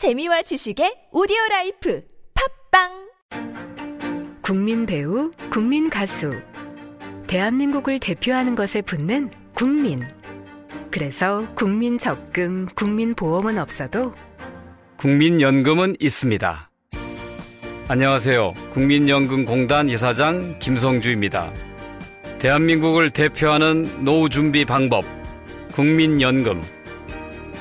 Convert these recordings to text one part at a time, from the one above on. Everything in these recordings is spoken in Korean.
재미와 지식의 오디오라이프 팝빵. 국민 배우, 국민 가수. 대한민국을 대표하는 것에 붙는 국민. 그래서 국민 적금, 국민 보험은 없어도 국민연금은 있습니다. 안녕하세요. 국민연금공단 이사장 김성주입니다. 대한민국을 대표하는 노후준비 방법, 국민연금.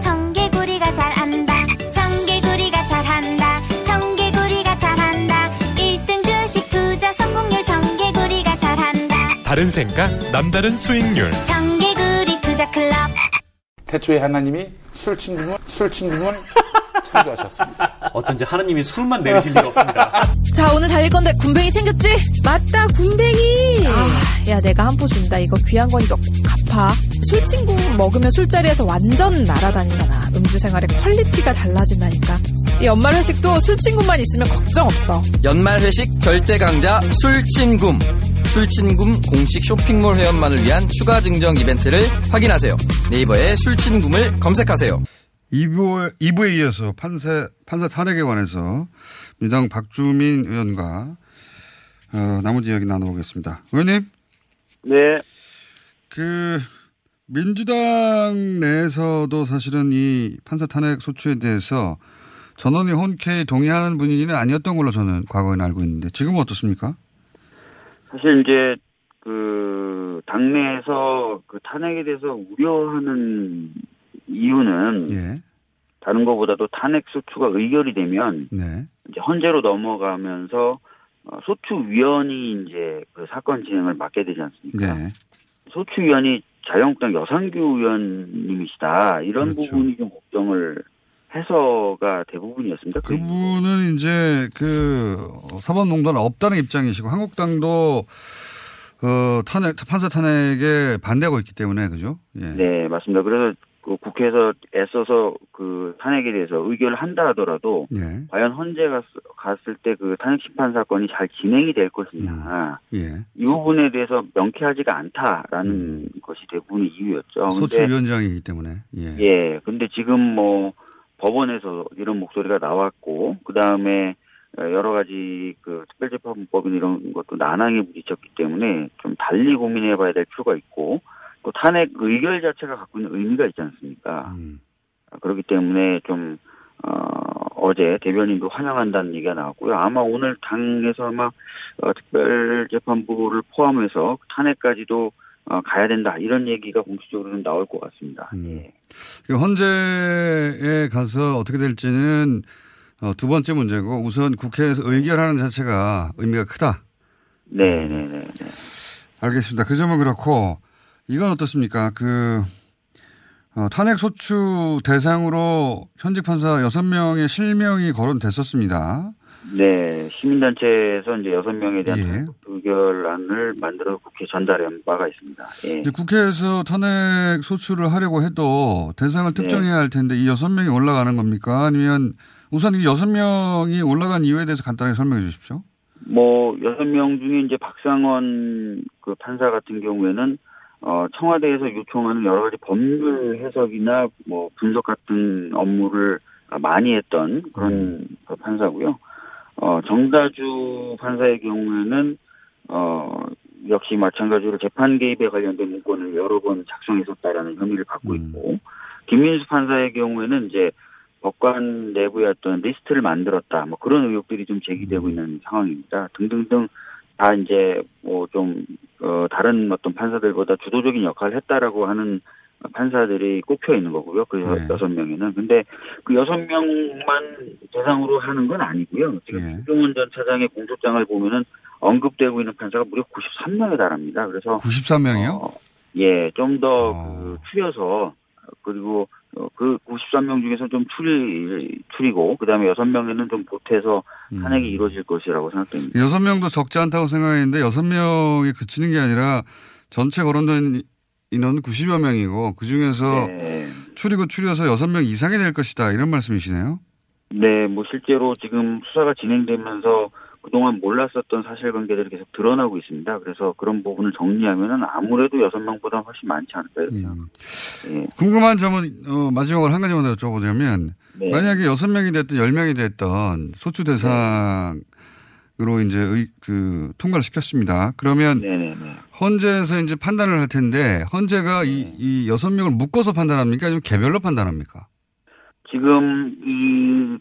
청개구리가 잘 안다. 청개구리가 잘 한다. 청개구리가 잘 한다. 1등 주식 투자 성공률 청개구리가 잘 한다. 다른 생각, 남다른 수익률. 청개구리 투자 클럽. 태초에 하나님이 술친구는 참조하셨습니다. 어쩐지 하나님이 술만 내리실 리가 없습니다. 자, 오늘 달릴 건데 군뱅이 챙겼지? 맞다, 군뱅이. 아, 야, 내가 한 포 준다. 이거 귀한 거니까 꼭 갚아. 술친구 먹으면 술자리에서 완전 날아다니잖아. 음주 생활의 퀄리티가 달라진다니까. 이 연말 회식도 술친구만 있으면 걱정 없어. 연말 회식 절대 강자 술친구. 술친구 공식 쇼핑몰 회원만을 위한 추가 증정 이벤트를 확인하세요. 네이버에 술친구를 검색하세요. 2부에 이어서 판사 탄핵에 관해서 민주당 박주민 의원과 나머지 이야기 나눠보겠습니다. 의원님. 네. 민주당 내에서도 사실은 이 판사 탄핵 소추에 대해서 전원이 흔쾌히 동의하는 분위기는 아니었던 걸로 저는 과거에는 알고 있는데 지금은 어떻습니까? 사실 이제 당내에서 탄핵에 대해서 우려하는 이유는 예. 다른 것보다도 탄핵 소추가 의결이 되면 네. 이제 헌재로 넘어가면서 소추위원이 이제 그 사건 진행을 맡게 되지 않습니까? 네. 소추위원이 자유한국당 여상규 의원님이시다 이런 그렇죠. 부분이 좀 걱정을 해서가 대부분이었습니다. 그분은 이제 사법농단 없다는 입장이시고 한국당도 판사 탄핵에 반대하고 있기 때문에 그죠? 예. 네 맞습니다. 그래서 그 국회에서 애써서 그 탄핵에 대해서 의결을 한다 하더라도 예. 과연 헌재가 갔을 때 그 탄핵 심판 사건이 잘 진행이 될 것이냐 예. 이 부분에 대해서 명쾌하지가 않다라는 것이 대부분의 이유였죠. 소추위원장이기 때문에 예. 근데 지금 뭐 법원에서 이런 목소리가 나왔고 그 다음에 여러 가지 그 특별재판법이나 이런 것도 난항에 부딪혔기 때문에 좀 달리 고민해봐야 될 필요가 있고. 또 탄핵 의결 자체가 갖고 있는 의미가 있지 않습니까? 그렇기 때문에 좀 어제 대변인도 환영한다는 얘기가 나왔고요. 아마 오늘 당에서 아마 특별재판부를 포함해서 탄핵까지도 가야 된다 이런 얘기가 공식적으로는 나올 것 같습니다. 예. 헌재에 가서 어떻게 될지는 두 번째 문제고 우선 국회에서 의결하는 자체가 의미가 크다. 네. 알겠습니다. 그 점은 그렇고. 이건 어떻습니까? 탄핵 소추 대상으로 현직 판사 6명의 실명이 거론됐었습니다. 네. 시민단체에서 이제 6명에 대한 예. 의결안을 만들어 국회에 전달한 바가 있습니다. 예. 이제 국회에서 탄핵 소추를 하려고 해도 대상을 특정해야 할 텐데 이 6명이 올라가는 겁니까? 아니면 우선 이 6명이 올라간 이유에 대해서 간단하게 설명해 주십시오. 6명 중에 이제 박상원 그 판사 같은 경우에는 청와대에서 요청하는 여러 가지 법률 해석이나 뭐 분석 같은 업무를 많이 했던 그런 판사고요. 정다주 판사의 경우에는 역시 마찬가지로 재판 개입에 관련된 문건을 여러 번 작성했었다라는 혐의를 받고 있고, 김민수 판사의 경우에는 이제 법관 내부의 어떤 리스트를 만들었다, 뭐 그런 의혹들이 좀 제기되고 있는 상황입니다. 등등등 다 이제 뭐 좀 다른 어떤 판사들보다 주도적인 역할을 했다라고 하는 판사들이 꼽혀 있는 거고요. 그 네. 6명에는. 근데 그 6명만 대상으로 하는 건 아니고요. 지금 네. 김종원 전 차장의 공소장을 보면은 언급되고 있는 판사가 무려 93명에 달합니다. 그래서 93명이요? 예, 좀 더 그 추려서 그리고 그 93명 중에서 좀 추리고 그다음에 6명에는 좀 보태서 탄핵이 이루어질 것이라고 생각됩니다. 6명도 적지 않다고 생각했는데 6명이 그치는 게 아니라 전체 거론된 인원은 90여 명이고 그중에서 네. 추리고 추려서 6명 이상이 될 것이다 이런 말씀이시네요. 네. 뭐 실제로 지금 수사가 진행되면서 그동안 몰랐었던 사실관계들이 계속 드러나고 있습니다. 그래서 그런 부분을 정리하면 아무래도 6명보다 훨씬 많지 않을까요? 네. 궁금한 점은 마지막으로 한 가지만 더 여쭤보자면 네. 만약에 6명이 됐든 10명이 됐든 소추 대상으로 네. 이제 그 통과를 시켰습니다. 그러면 네. 헌재에서 이제 판단을 할 텐데 헌재가 네. 이 6명을 묶어서 판단합니까? 아니면 개별로 판단합니까? 지금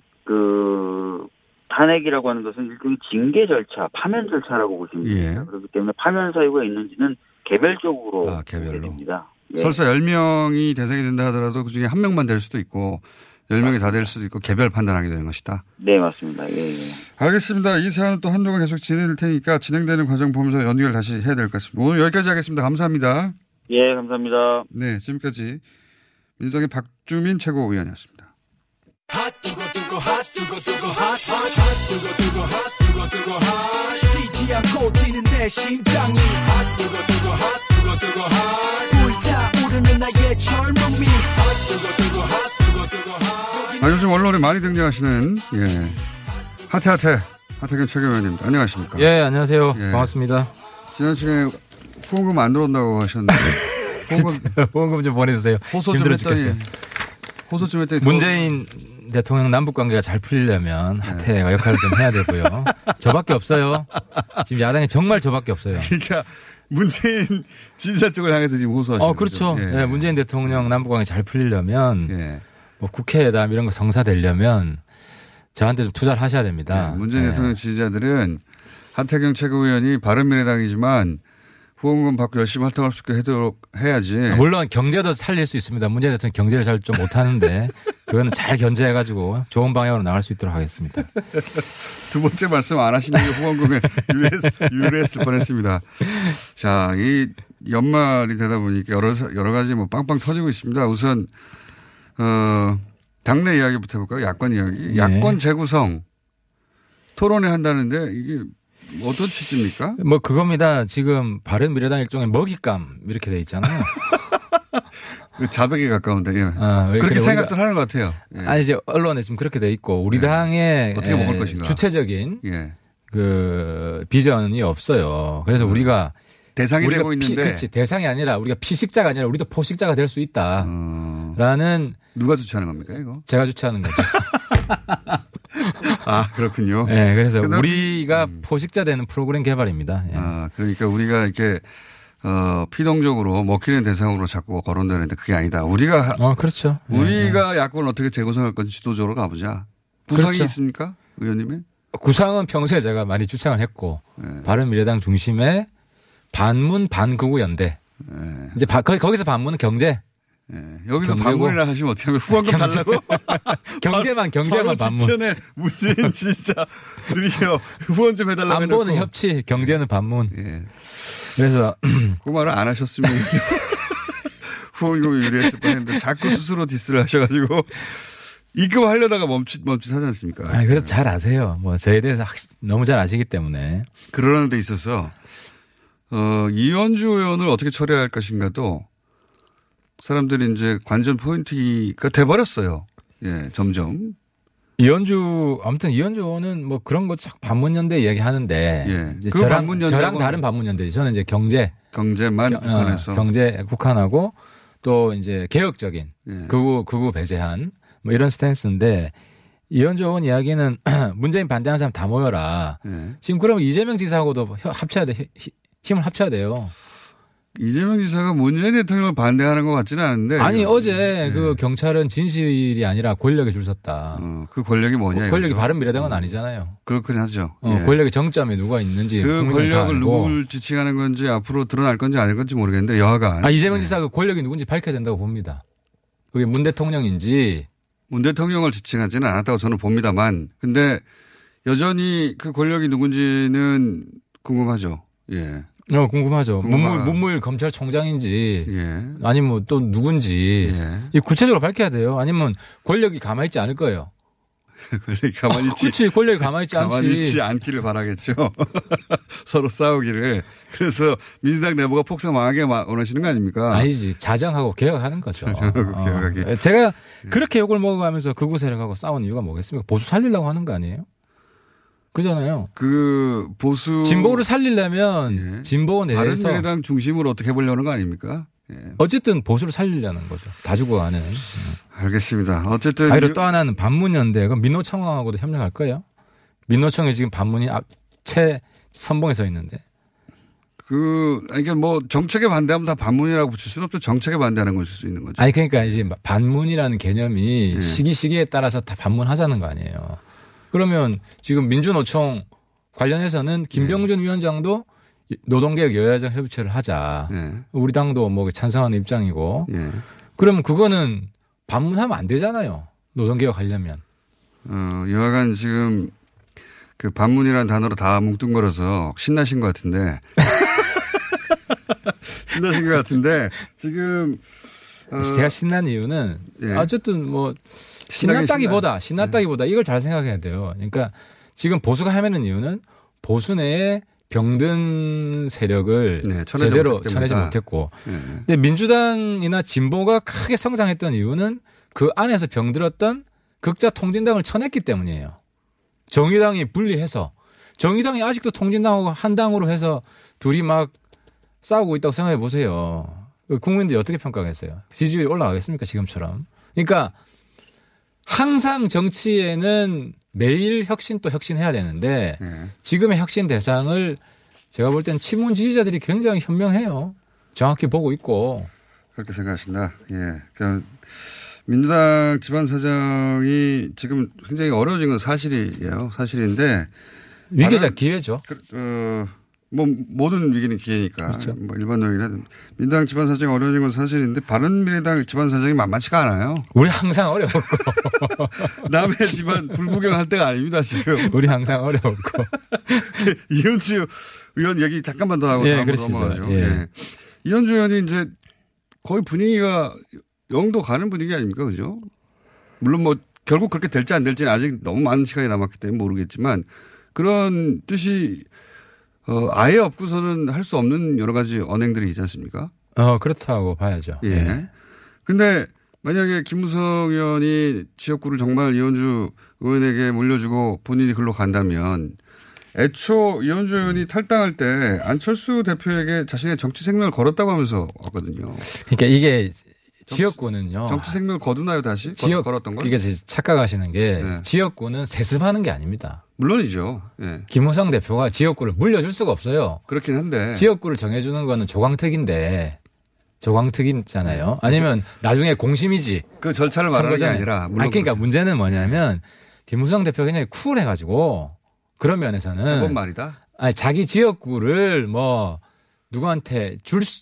탄핵이라고 하는 것은 일종의 징계 절차, 파면 절차라고 보시면 됩니다. 예. 그렇기 때문에 파면 사유가 있는지는 개별적으로 보게 됩니다. 예. 설사 10명이 대상이 된다 하더라도 그중에 1명만 될 수도 있고 10명이 다 될 수도 있고 개별 판단하게 되는 것이다. 네, 맞습니다. 예, 예. 알겠습니다. 이 사안은 또 한동안 계속 진행될 테니까 진행되는 과정 보면서 연결 다시 해야 될 것 같습니다. 오늘 여기까지 하겠습니다. 감사합니다. 예, 감사합니다. 네, 지금까지 민주당의 박주민 최고위원이었습니다. 핫 두고두고 핫 두고두고 핫 두고두고 핫 두고두고 핫 쉬지 않고 뛰는 내 심장이 핫 두고두고 핫 두고두고 핫 불타오르는 나의 젊음이 핫 두고두고 핫 두고두고 핫. 요즘 언론에 많이 등장하시는 예 하태경 최고위원입니다. 안녕하십니까? 예, 안녕하세요. 예. 반갑습니다. 지난 시간에 후원금 안 들어온다고 하셨는데 후원금 좀 보내주세요. 호소 좀 했더니 문재인 대통령 남북관계가 잘 풀리려면 하태가 네. 역할을 좀 해야 되고요. 저밖에 없어요. 지금 야당에 정말 저밖에 없어요. 그러니까 문재인 진사 쪽을 향해서 지금 호소하시는 그렇죠. 거죠. 예. 문재인 대통령 남북관계 잘 풀리려면 뭐 국회의담 이런 거 성사되려면 저한테 좀 투자를 하셔야 됩니다. 네. 문재인 대통령 지지자들은 하태경 최고위원이 바른미래당이지만 후원금 받고 열심히 활동할 수 있게 하도록 해야지. 물론 경제도 살릴 수 있습니다. 문재인 대통령 경제를 잘 좀 못하는데 그거는 잘 견제해가지고 좋은 방향으로 나갈 수 있도록 하겠습니다. 두 번째 말씀 안 하시는 게 후원금에 유례했을 뻔했습니다. 자, 이 연말이 되다 보니까 여러 가지 뭐 빵빵 터지고 있습니다. 우선 당내 이야기부터 해볼까요? 야권 이야기. 네. 야권 재구성 토론회 한다는데 이게 어떤 취지입니까? 뭐 그겁니다. 지금 바른미래당 일종의 먹잇감 이렇게 돼 있잖아요. 자백에 가까운데. 예. 그렇게 생각들 하는 것 같아요. 예. 아니 이제 언론에 지금 그렇게 돼 있고 우리 당의 어떻게 먹을 것인가? 주체적인 그 비전이 없어요. 그래서 우리가 대상이 우리가 되고 있는데 그렇지 대상이 아니라 우리가 피식자가 아니라 우리도 포식자가 될 수 있다라는 누가 주최하는 겁니까 이거? 제가 주최하는 거죠. 아, 그렇군요. 네, 그래서 우리가 포식자 되는 프로그램 개발입니다. 예. 그러니까 우리가 이렇게, 피동적으로 먹히는 대상으로 자꾸 거론되는데 그게 아니다. 우리가. 그렇죠. 우리가 야권을 어떻게 재구성할 건지 지도적으로 가보자. 구상이 그렇죠. 있습니까? 의원님의? 구상은 평소에 제가 많이 주창을 했고, 바른미래당 중심의 반문, 반구구 연대. 이제 거기서 반문은 경제. 예. 여기서 반문이라 하시면 어떻게 하면 후원금 달라고? 경제만 반문. 직전에 문재인 진짜 드디어 후원 좀 해달라고. 안보는 협치, 경제는 반문. 예. 그래서 그 말을 안 하셨으면 후원금이 유리했을 뻔했는데 자꾸 스스로 디스를 하셔가지고 입금하려다가 멈칫하지 않습니까? 아니, 그래도 잘 아세요. 뭐 저에 대해서 너무 잘 아시기 때문에. 그러는 데 있어서 이현주 의원을 어떻게 처리해야 할 것인가도. 사람들이 이제 관전 포인트가 돼버렸어요. 예, 점점. 아무튼 이현주 의원은 뭐 그런 거 참 반문연대 이야기하는데. 예. 이제 저랑 다른 반문연대. 저는 이제 경제만 국한해서. 경제 국한하고 또 이제 개혁적인. 예. 극우 배제한 뭐 이런 스탠스인데 이현주 의원 이야기는 문재인 반대하는 사람 다 모여라. 예. 지금 그러면 이재명 지사하고도 합쳐야 돼. 힘을 합쳐야 돼요. 이재명 지사가 문재인 대통령을 반대하는 것 같지는 않은데. 아니 이건. 어제 그 경찰은 진실이 아니라 권력에 줄 섰다. 그 권력이 뭐냐. 권력이 바른미래당은 아니잖아요. 그렇긴 하죠. 예. 권력의 정점에 누가 있는지. 그 권력을 누구를 지칭하는 건지 앞으로 드러날 건지 아닐 건지 모르겠는데 여하간. 이재명 지사 그 권력이 누군지 밝혀야 된다고 봅니다. 그게 문 대통령인지. 문 대통령을 지칭하지는 않았다고 저는 봅니다만. 근데 여전히 그 권력이 누군지는 궁금하죠. 예. 궁금하죠. 문물 검찰총장인지 아니면 또 누군지 구체적으로 밝혀야 돼요. 아니면 권력이 가만히 있지 않을 거예요. 권력이 가만히 있지. 그렇지. 권력이 가만히 있지 않지. 가만히 있지 않기를 바라겠죠. 서로 싸우기를. 그래서 민주당 내부가 폭삭 망하게 원하시는 거 아닙니까? 아니지. 자정하고 개혁하는 거죠. 자정하고 개혁하기. 제가 그렇게 욕을 먹어가면서 극우 세력하고 싸우는 이유가 뭐겠습니까? 보수 살리려고 하는 거 아니에요? 그잖아요. 그 보수 진보를 살리려면 진보 내에서 바른미래당 중심으로 어떻게 해보려는 거 아닙니까? 예. 어쨌든 보수를 살리려는 거죠. 다 죽어가는. 알겠습니다. 어쨌든 또 하나는 반문연대. 그럼 민노총하고도 협력할 거예요. 민노총이 지금 반문이 최 선봉에 서 있는데. 그러니까 뭐 정책에 반대하면 다 반문이라고 붙일 수는 없죠. 정책에 반대하는 것일 수 있는 거죠. 아니 그러니까 이제 반문이라는 개념이 시기에 따라서 다 반문하자는 거 아니에요. 그러면 지금 민주노총 관련해서는 김병준 위원장도 노동개혁 여야정 협의체를 하자. 우리 당도 뭐 찬성하는 입장이고. 그러면 그거는 반문하면 안 되잖아요. 노동개혁 하려면. 여하간 지금 그 반문이라는 단어로 다 뭉뚱거려서 신나신 것 같은데. 신나신 것 같은데 지금. 제가 신난 이유는 어쨌든 뭐 신났다기보다 이걸 잘 생각해야 돼요. 그러니까 지금 보수가 헤매는 이유는 보수 내에 병든 세력을 제대로 쳐내지 못했고 근데 민주당이나 진보가 크게 성장했던 이유는 그 안에서 병들었던 극좌 통진당을 쳐냈기 때문이에요. 정의당이 분리해서 정의당이 아직도 통진당하고 한 당으로 해서 둘이 막 싸우고 있다고 생각해 보세요. 국민들이 어떻게 평가하겠어요? 지지율이 올라가겠습니까? 지금처럼. 그러니까 항상 정치에는 매일 혁신 또 혁신해야 되는데 지금의 혁신 대상을 제가 볼 때는 친문 지지자들이 굉장히 현명해요. 정확히 보고 있고. 그렇게 생각하신다. 예. 그러니까 민주당 집안 사정이 지금 굉장히 어려워진 건 사실이에요. 사실인데. 위기자 기회죠. 뭐 모든 위기는 기회니까. 그렇죠. 뭐 일반적인 민주당 집안 사정이 어려워진 건 사실인데 바른미래당 집안 사정이 만만치가 않아요. 우리 항상 어려웠고. 남의 집안 불구경할 때가 아닙니다 지금. 우리 항상 어려웠고. 이현주 의원 얘기 잠깐만 더 하고 다음으로 넘어가죠. 이현주 의원이 이제 거의 분위기가 영도 가는 분위기 아닙니까, 그죠? 물론 뭐 결국 그렇게 될지 안 될지는 아직 너무 많은 시간이 남았기 때문에 모르겠지만 그런 뜻이. 아예 없고서는 할 수 없는 여러 가지 언행들이 있지 않습니까? 그렇다고 봐야죠. 예. 근데 만약에 김무성 의원이 지역구를 정말 이현주 의원에게 물려주고 본인이 글로 간다면 애초 이현주 의원이 탈당할 때 안철수 대표에게 자신의 정치 생명을 걸었다고 하면서 왔거든요. 그러니까 이게 지역구는요. 정치 생명을 거두나요 다시? 걸었던 거? 이게 착각하시는 게 지역구는 세습하는 게 아닙니다. 물론이죠. 김무성 대표가 지역구를 물려줄 수가 없어요. 그렇긴 한데. 지역구를 정해주는 거는 조광특인데 조광특이잖아요. 아니면 나중에 공심이지. 그 절차를 말하는 게 아니라. 그러니까 문제는 뭐냐면 김무성 대표가 굉장히 쿨해가지고 그런 면에서는. 그건 말이다. 아니 자기 지역구를 뭐 누구한테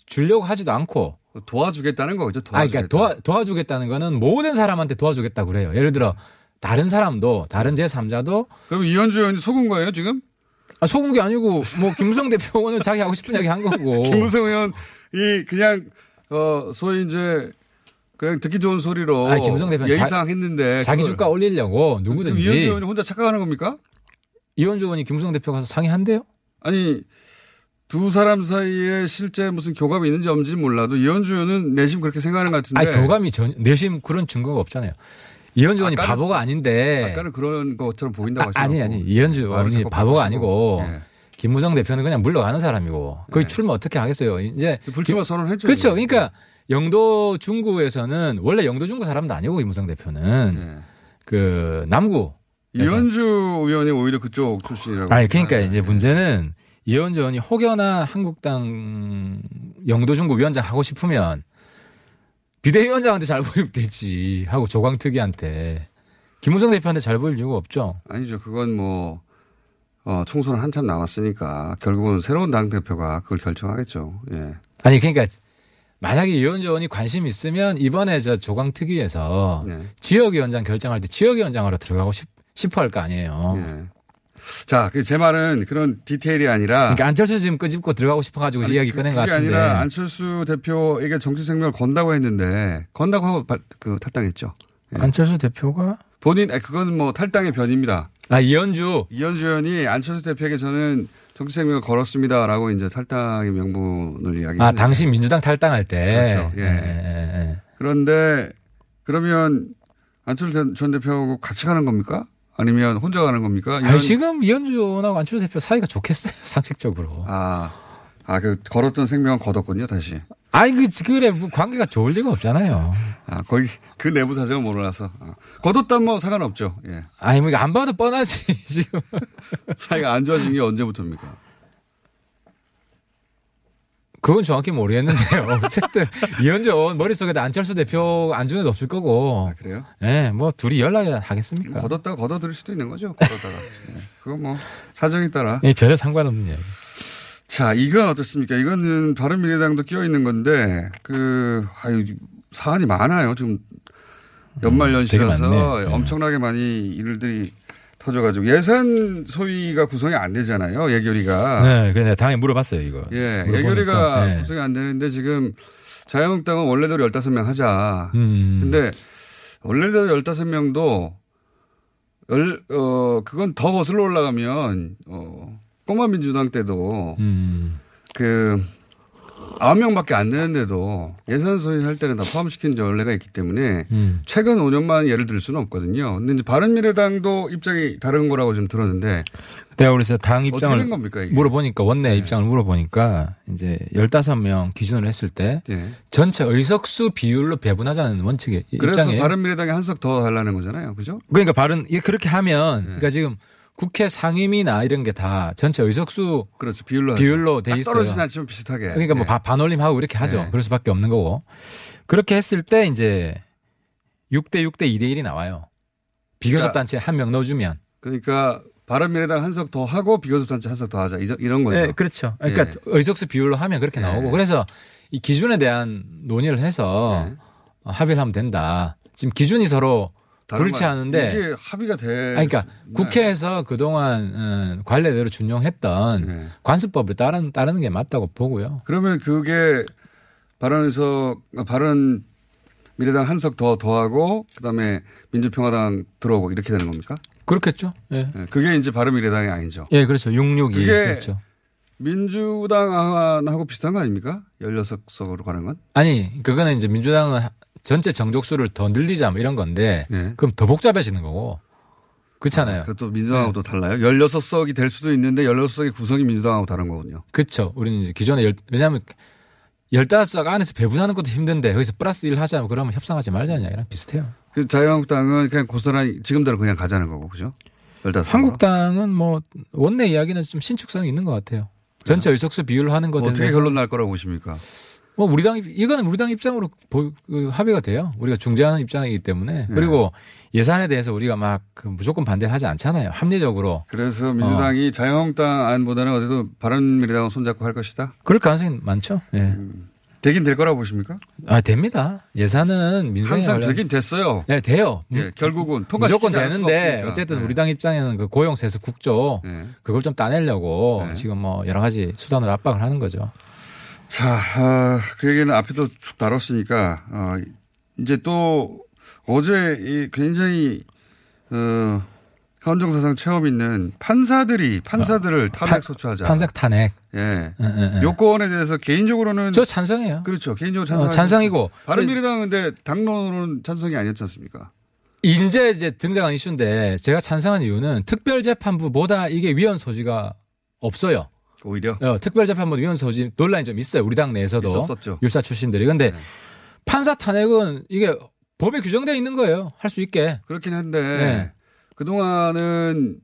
주려고 하지도 않고. 도와주겠다는 거죠. 도와주겠다. 그러니까 도와주겠다는 거는 모든 사람한테 도와주겠다고 그래요. 예를 들어 다른 사람도 다른 제3자도. 그럼 이현주 의원이 속은 거예요 지금? 속은 게 아니고 뭐 김무성 대표는 자기 하고 싶은 이야기 한 거고. 김무성 의원이 그냥 소위 이제 그냥 듣기 좋은 소리로 김무성 대표는 예의상 했는데. 자기 주가 올리려고 누구든지. 이현주 의원이 혼자 착각하는 겁니까? 이현주 의원이 김무성 대표 가서 상의한대요? 아니. 두 사람 사이에 실제 무슨 교감이 있는지 없는지는 몰라도 이현주 의원은 내심 그렇게 생각하는 것 같은데. 아니, 교감이 내심 그런 증거가 없잖아요. 이현주 의원이 바보가 아닌데. 아까는 그런 것처럼 보인다고 하시더라고요. 아니. 이현주 의원이 바보가 아니고 김무성 대표는 그냥 물러가는 사람이고 거기 출마 어떻게 하겠어요. 이제 불출마 선언을 했죠. 그렇죠. 그러니까 영도 중구에서는 원래 영도 중구 사람도 아니고 김무성 대표는 그 남구. 이현주 의원이 오히려 그쪽 출신이라고. 아니 그러니까 이제 문제는 이현주 의원이 혹여나 한국당 영도중구 위원장 하고 싶으면 비대위원장한테 잘 보입되지 하고 조광특위한테 김무성 대표한테 잘 보일 이유가 없죠. 아니죠. 그건 뭐 총선은 한참 남았으니까 결국은 새로운 당대표가 그걸 결정하겠죠. 예. 아니 그러니까 만약에 이현주 의원이 관심이 있으면 이번에 저 조광특위에서 네. 지역위원장 결정할 때 지역위원장으로 들어가고 싶어 할 거 아니에요. 네. 자, 제 말은 그런 디테일이 아니라. 그러니까 안철수 지금 끄집고 들어가고 싶어가지고 아니, 이야기 꺼낸 것 같은데. 그게 아니라 안철수 대표에게 정치 생명을 건다고 했는데 건다고 하고 탈당했죠. 예. 안철수 대표가? 본인, 그건 뭐 탈당의 변입니다. 아, 이현주. 이현주 의원이 안철수 대표에게 저는 정치 생명을 걸었습니다라고 이제 탈당의 명분을 이야기했는데. 아, 당시 민주당 탈당할 때. 그렇죠. 예. 예. 그런데 그러면 안철수 전 대표하고 같이 가는 겁니까? 아니면 혼자 가는 겁니까? 아니, 지금 이현주하고 안철수 대표 사이가 좋겠어요, 상식적으로. 그 걸었던 생명은 걷었군요, 다시. 아니, 그래, 관계가 좋을 리가 없잖아요. 거기, 그 내부 사정은 몰라서. 걷었다면 뭐 상관없죠, 예. 아니, 뭐, 안 봐도 뻔하지, 지금. 사이가 안 좋아진 게 언제부터입니까? 그건 정확히 모르겠는데요. 어쨌든, 이현주 머릿속에도 안철수 대표 안준에도 없을 거고. 아, 그래요? 예, 네, 뭐, 둘이 연락하겠습니까? 걷었다가 걷어들일 수도 있는 거죠. 걷었다가. 네, 그건 뭐, 사정에 따라. 예, 네, 전혀 상관없는 이야기. 자, 이건 어떻습니까? 이거는 바른미래당도 끼어 있는 건데, 사안이 많아요. 지금 연말연시라서 엄청나게 많이 일들이 터져가지고 예산 소위가 구성이 안 되잖아요. 예결위가. 네, 그냥 당에 물어봤어요, 이거. 예, 물어보니까. 예결위가 네. 구성이 안 되는데 지금 자유한국당은 원래대로 15명 하자. 근데 원래대로 15명도 그건 더 거슬러 올라가면 꼬마 민주당 때도 9명밖에 안 되는데도 예산 소위 할 때는 다 포함시킨 전례가 있기 때문에 최근 5년만 예를 들 수는 없거든요. 근데 이제 바른미래당도 입장이 다른 거라고 좀 들었는데. 내가 그래서 당 입장을 어떻게 된 겁니까, 이게? 물어보니까 원내 네. 입장을 물어보니까 이제 15명 기준으로 했을 때 네. 전체 의석수 비율로 배분하자는 원칙에 그래서 입장에. 바른미래당에 한 석 더 달라는 거잖아요, 그죠? 그러니까 그렇게 하면 네. 그러니까 지금. 국회 상임위나 이런 게 다 전체 의석수 그렇죠. 비율로 돼 있어요. 떨어지진 않지만 비슷하게. 그러니까 뭐 반올림하고 이렇게 하죠. 네. 그럴 수밖에 없는 거고. 그렇게 했을 때 이제 6대 2대1이 나와요. 비교섭 단체 한 명 넣어주면. 그러니까 바른미래당 한 석 더 하고 비교섭 단체 한 석 더 하자 이런 거죠. 네, 그렇죠. 그러니까 네. 의석수 비율로 하면 그렇게 네. 나오고. 그래서 이 기준에 대한 논의를 해서 네. 합의를 하면 된다. 지금 기준이 서로 그렇지 않은데 이게 합의가 돼. 그러니까 국회에서 그동안 관례대로 준용했던 네. 관습법을 따르는 게 맞다고 보고요. 그러면 그게 바른미래당 한 석 더 더하고 그다음에 민주평화당 들어오고 이렇게 되는 겁니까? 그렇겠죠. 예. 그게 이제 바른미래당이 아니죠. 예, 그렇죠. 662. 그렇죠. 민주당하고 비슷한 거 아닙니까? 16석으로 가는 건? 아니, 그거는 이제 민주당은 전체 정족수를 더 늘리자 뭐 이런 건데 네. 그럼 더 복잡해지는 거고 그렇잖아요. 그것도 민주당하고 네. 달라요. 16석이 될 수도 있는데 16석의 구성이 민주당하고 다른 거군요. 그렇죠. 우리는 이제 기존에 왜냐하면 15석 안에서 배분하는 것도 힘든데 거기서 플러스 1 하자면 그러면 협상하지 말자는 이야기랑 비슷해요. 그 자유한국당은 그냥 고스란히 지금대로 그냥 가자는 거고 그죠? 15석. 한국당은 뭐 원내 이야기는 좀 신축성이 있는 것 같아요. 전체 의석수 비율로 하는 것에 대해서. 어떻게 결론 날 거라고 보십니까? 뭐 이거는 우리 당 입장으로 합의가 돼요. 우리가 중재하는 입장이기 때문에. 네. 그리고 예산에 대해서 우리가 막 무조건 반대를 하지 않잖아요. 합리적으로. 그래서 민주당이 자유한국당 안보다는 어제도 바른미래당은 손잡고 할 것이다. 그럴 가능성이 많죠. 예. 되긴 될 거라고 보십니까? 아, 됩니다. 예산은 민주당이 항상 되긴 됐어요. 네, 돼요. 예, 결국은 통과시키지 무조건 되는데 어쨌든 네. 우리 당 입장에는 그 고용세수 국조 네. 그걸 좀 따내려고 네. 지금 뭐 여러 가지 수단을 압박을 하는 거죠. 자, 그 얘기는 앞에도 쭉 다뤘으니까, 이제 또 어제 이 굉장히, 헌정 사상 체험 있는 판사들을 탄핵 소추하자. 판사 탄핵. 예. 요건에 대해서 개인적으로는. 저 찬성해요. 그렇죠. 개인적으로 찬성이고. 바른미래당은 근데 당론으로는 찬성이 아니었지 않습니까? 이제 등장한 이슈인데 제가 찬성한 이유는 특별재판부보다 이게 위헌 소지가 없어요. 오히려 특별재판부 위원 소집 논란이 좀 있어요. 우리 당 내에서도 있었었죠. 율사 출신들이. 그런데 네. 판사 탄핵은 이게 법에 규정되어 있는 거예요. 할 수 있게. 그렇긴 한데 네. 그동안은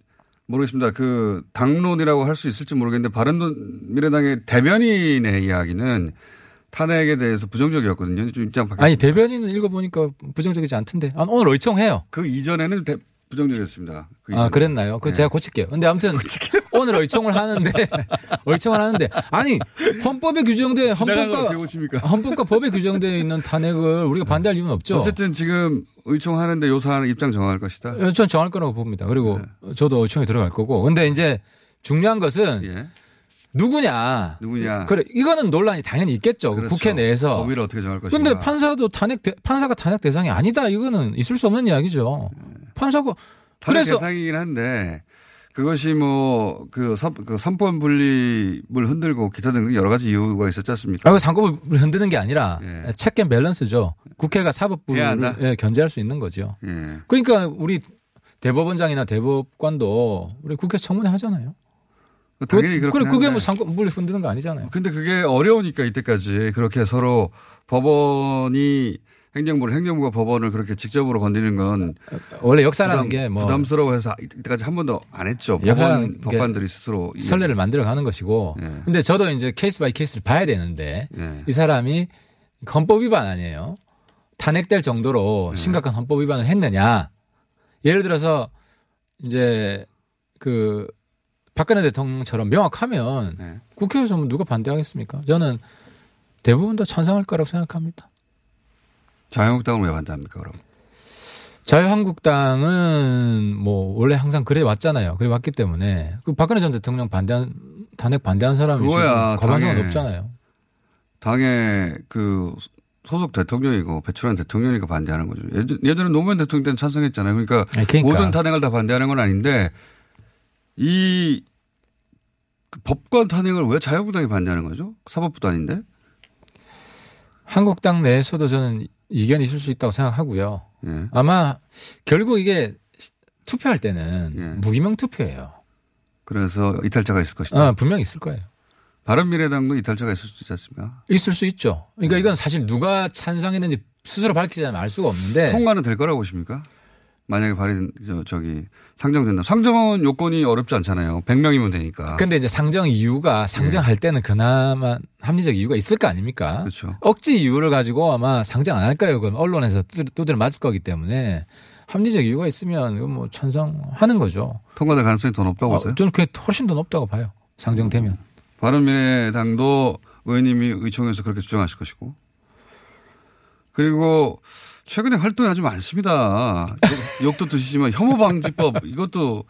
모르겠습니다. 그 당론이라고 할 수 있을지 모르겠는데 바른미래당의 대변인의 이야기는 탄핵에 대해서 부정적이었거든요. 좀 입장 바뀌었습니다. 아니 대변인은 읽어보니까 부정적이지 않던데. 아, 오늘 의총해요. 그 이전에는 부정적이었습니다. 그 이전에는. 아 그랬나요? 그 네. 제가 고칠게요. 근데 아무튼 고칠게요. 오늘 의총을 하는데 아니 헌법에 규정돼 헌법과 법에 규정되어 있는 탄핵을 우리가 반대할 이유는 없죠. 어쨌든 지금 의총하는데 요사하는 입장 정할 것이다. 저는 정할 거라고 봅니다. 그리고 네. 저도 의총에 들어갈 거고. 근데 이제 중요한 것은. 예. 누구냐. 그래. 이거는 논란이 당연히 있겠죠. 그렇죠. 국회 내에서. 범위를 어떻게 정할 것인가. 근데 판사가 탄핵 대상이 아니다. 이거는 있을 수 없는 이야기죠. 네. 판사가. 탄핵 대상이긴 한데 그것이 그 삼권 분립을 흔들고 기타 등등 여러 가지 이유가 있었지 않습니까? 아, 삼권을 흔드는 게 아니라 네. 체크앤 밸런스죠. 국회가 사법부를 예, 견제할 수 있는 거죠. 네. 그러니까 우리 대법원장이나 대법관도 우리 국회 청문회 하잖아요. 당연히 그렇긴 한데. 그게 뭐 상권 물리 흔드는 거 아니잖아요. 근데 그게 어려우니까 이때까지 그렇게 서로 법원이 행정부가 법원을 그렇게 직접으로 건드리는 건 원래 역사라는 게 뭐 부담스러워해서 이때까지 한 번도 안 했죠. 법원 법관들이 스스로 선례를 만들어 가는 것이고. 예. 근데 저도 이제 케이스 바이 케이스를 봐야 되는데 예. 이 사람이 헌법 위반 아니에요. 탄핵될 정도로 심각한 헌법 위반을 했느냐. 예를 들어서 이제 박근혜 대통령처럼 명확하면 네. 국회에서 누가 반대하겠습니까? 저는 대부분 다 찬성할 거라고 생각합니다. 자유한국당은 왜 반대합니까, 그럼? 자유한국당은 원래 항상 그래 왔잖아요. 그래 왔기 때문에 그 박근혜 전 대통령 탄핵 반대한 사람이 과반수가 높잖아요. 당에 소속 대통령이고 배출한 대통령이니까 반대하는 거죠. 예전에 노무현 대통령 때는 찬성했잖아요. 그러니까. 모든 탄핵을 다 반대하는 건 아닌데 이 법관 탄핵을 왜 자유한국당이 반대하는 거죠? 사법부도 아닌데? 한국당 내에서도 저는 이견이 있을 수 있다고 생각하고요. 예. 아마 결국 이게 투표할 때는 예. 무기명 투표예요. 그래서 이탈자가 있을 것이다. 아, 분명히 있을 거예요. 바른미래당도 이탈자가 있을 수 있지 않습니까? 있을 수 있죠. 그러니까 이건 사실 누가 찬성했는지 스스로 밝히지 않으면 알 수가 없는데. 통과는 될 거라고 보십니까? 만약에 상정된다. 상정은 요건이 어렵지 않잖아요. 100명이면 되니까. 근데 이제 상정할 네. 때는 그나마 합리적 이유가 있을 거 아닙니까? 그렇죠. 억지 이유를 가지고 아마 상정 안 할 거예요. 그럼 언론에서 두드려 맞을 거기 때문에 합리적 이유가 있으면 찬성하는 거죠. 통과될 가능성이 더 높다고 보세요? 저는 그게 훨씬 더 높다고 봐요. 상정되면. 바른미래당도 의원님이 의총에서 그렇게 주장하실 것이고. 그리고 최근에 활동이 아주 많습니다. 욕도 드시지만 혐오방지법 이것도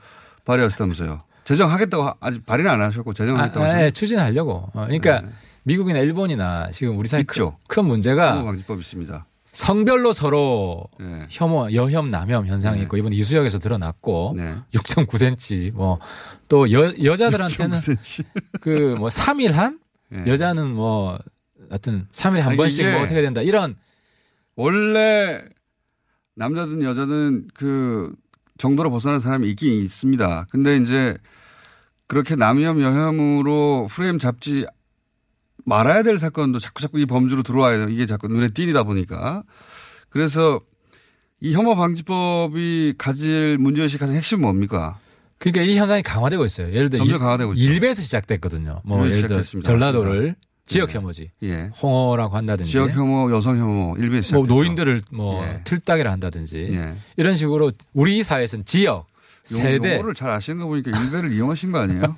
발의하셨다면서요. 제정하겠다고 아직 발의는 안 하셨고 제정하겠다고 하셨죠. 네, 추진하려고. 그러니까 네. 미국이나 일본이나 지금 우리 사회 큰 문제가 혐오방지법 있습니다. 성별로 서로 네. 여혐, 남혐 현상이 네. 있고 이번 이수역에서 드러났고 네. 6.9cm 또 여자들한테는 6.9cm. 3일한 네. 여자는 하여튼 3일에 한 번씩 어떻게 된다 이런. 원래 남자든 여자든 그 정도로 벗어나는 사람이 있긴 있습니다. 근데 이제 그렇게 남혐 여혐으로 프레임 잡지 말아야 될 사건도 자꾸 이 범주로 들어와요. 이게 자꾸 눈에 띄다 보니까. 그래서 이 혐오방지법이 가질 문제의식 가장 핵심은 뭡니까? 그러니까 이 현상이 강화되고 있어요. 예를 들어 점점 강화되고 있죠. 일베에서 시작됐거든요. 예를 들어 전라도를. 지역 혐오지. 예. 홍어라고 한다든지. 지역 혐오, 여성 혐오, 일베 시작. 노인들을 틀딱이라 한다든지. 예. 이런 식으로 우리 사회에서는 지역, 세대. 용어를 잘 아시는 거 보니까 일베를 이용하신 거 아니에요?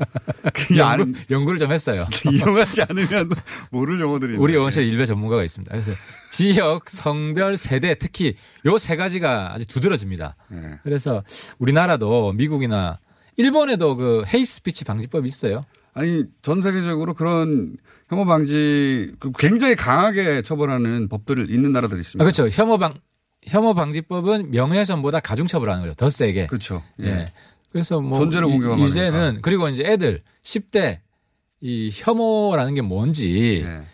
연구를 좀 했어요. 이용하지 않으면 모를 용어들이. 우리 영어실에 일베 전문가가 있습니다. 그래서 지역, 성별, 세대 특히 요 세 가지가 아주 두드러집니다. 예. 그래서 우리나라도 미국이나 일본에도 헤이스피치 방지법이 있어요. 아니 전 세계적으로 그런 혐오 방지 굉장히 강하게 처벌하는 법들을 있는 나라들이 있습니다. 아, 그렇죠. 혐오 방지법은 명예훼손보다 가중처벌하는 거죠. 더 세게. 그렇죠. 예. 예. 그래서 존재를 공격하는 이제는 그리고 이제 애들 10대 이 혐오라는 게 뭔지 예.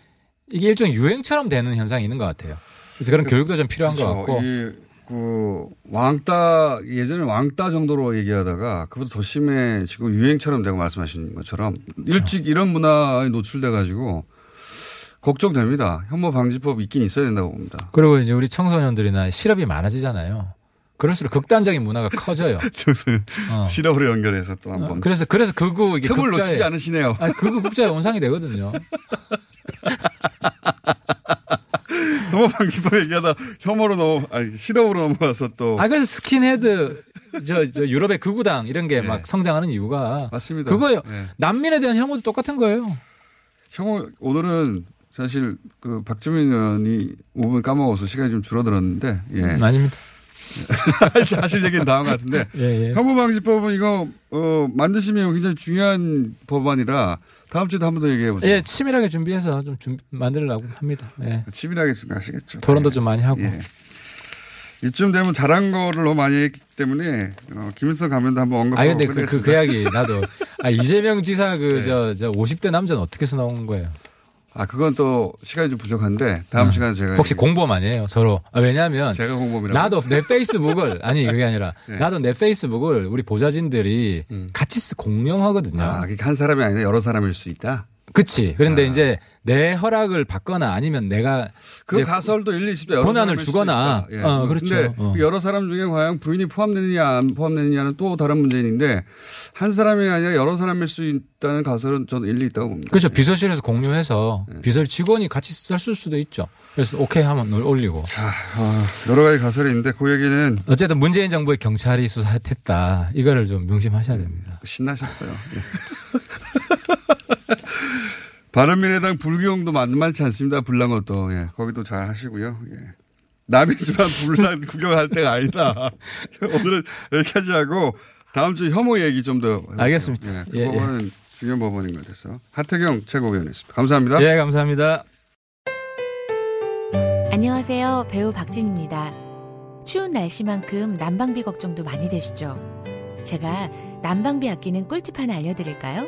이게 일종의 유행처럼 되는 현상이 있는 것 같아요. 그래서 그런 교육도 좀 필요한 것 같고. 왕따 예전에 왕따 정도로 얘기하다가 그보다 더 심해지고 유행처럼 되고 말씀하신 것처럼 일찍 이런 문화에 노출돼 가지고 걱정됩니다. 혐오방지법 있긴 있어야 된다고 봅니다. 그리고 이제 우리 청소년들이나 실업이 많아지잖아요. 그럴수록 극단적인 문화가 커져요. 실업으로 연결해서 또 한 번. 그래서 극우 이게 틈을 놓치지 않으시네요. 아니, 극우 국자의 원상이 되거든요. 혐오 방지법 얘기하다 혐오로 실업으로 넘어가서 또. 아, 그래서 스킨헤드, 유럽의 극우당 이런 게 막 성장하는 이유가. 맞습니다. 그거예요. 네. 난민에 대한 혐오도 똑같은 거예요. 혐오, 오늘은 사실 그 박주민 의원이 5분 까먹어서 시간이 좀 줄어들었는데. 예. 아닙니다. 사실 얘기는 다음 것 같은데. 예, 예. 혐오 방지법은 이거, 만드시면 굉장히 중요한 법안이라 다음 주에도 한 번 더 얘기해 보죠. 예, 치밀하게 준비해서 좀 만들려고 합니다. 예. 치밀하게 준비하시겠죠. 토론도 좀 많이 하고. 예. 이쯤 되면 잘한 거를 너무 많이 했기 때문에 김일성 가면도 한번 언급하고. 아, 근데 그 이야기 나도 이재명 지사 50대 남자는 어떻게 해서 나온 거예요? 아, 그건 또 시간이 좀 부족한데 다음 시간에 제가. 혹시 공범 아니에요? 서로. 아, 왜냐하면 제가 공범이라고. 나도 내 페이스북을 아니 그게 아니라 나도 내 페이스북을 우리 보좌진들이 같이 공유하거든요. 아, 그게 한 사람이 아니라 여러 사람일 수 있다. 그치. 그런데 이제 내 허락을 받거나 아니면 내가 그 가설도 1, 20대 여러 권한을 주거나. 예. 그렇죠. 근데 여러 사람 중에 과연 부인이 포함되느냐 안 포함되느냐는 또 다른 문제인데 한 사람이 아니라 여러 사람일 수 있다는 가설은 저는 일리 있다고 봅니다. 그렇죠. 비서실에서 공유해서 비서실 직원이 같이 쓸 수도 있죠. 그래서 오케이 하면 올리고. 자, 여러 가지 가설이 있는데 그 얘기는 어쨌든 문재인 정부의 경찰이 수사했다. 이거를 좀 명심하셔야 됩니다. 신나셨어요. 바른미래당 불경도 만만치 않습니다. 불난 것도. 예. 거기도 잘 하시고요. 예. 남이지만 불난 구경할 때가 아니다. 오늘은 여기까지 하고 다음 주 혐오 얘기 좀 더. 알겠습니다. 예. 그거는 중요한 법원인 것 같아서. 하태경 최고위원이었습니다. 감사합니다. 예, 감사합니다. 안녕하세요. 배우 박진입니다. 추운 날씨만큼 난방비 걱정도 많이 되시죠? 제가 난방비 아끼는 꿀팁 하나 알려드릴까요?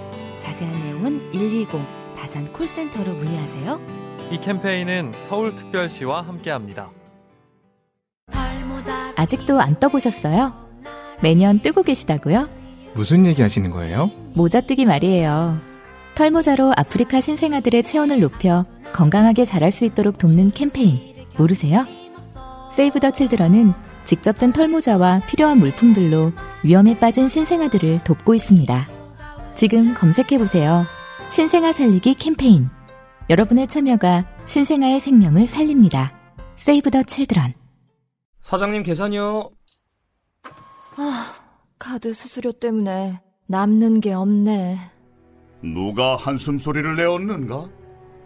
자세한 내용은 120 다산 콜센터로 문의하세요. 이 캠페인은 서울특별시와 함께합니다. 아직도 안 떠보셨어요? 매년 뜨고 계시다고요? 무슨 얘기 하시는 거예요? 모자뜨기 말이에요. 털모자로 아프리카 신생아들의 체온을 높여 건강하게 자랄 수 있도록 돕는 캠페인 모르세요? 세이브 더 칠드런은 직접 든 털모자와 필요한 물품들로 위험에 빠진 신생아들을 돕고 있습니다. 지금 검색해보세요. 신생아 살리기 캠페인. 여러분의 참여가 신생아의 생명을 살립니다. 세이브 더 칠드런. 사장님 계산이요. 아, 카드 수수료 때문에 남는 게 없네. 누가 한숨소리를 내었는가?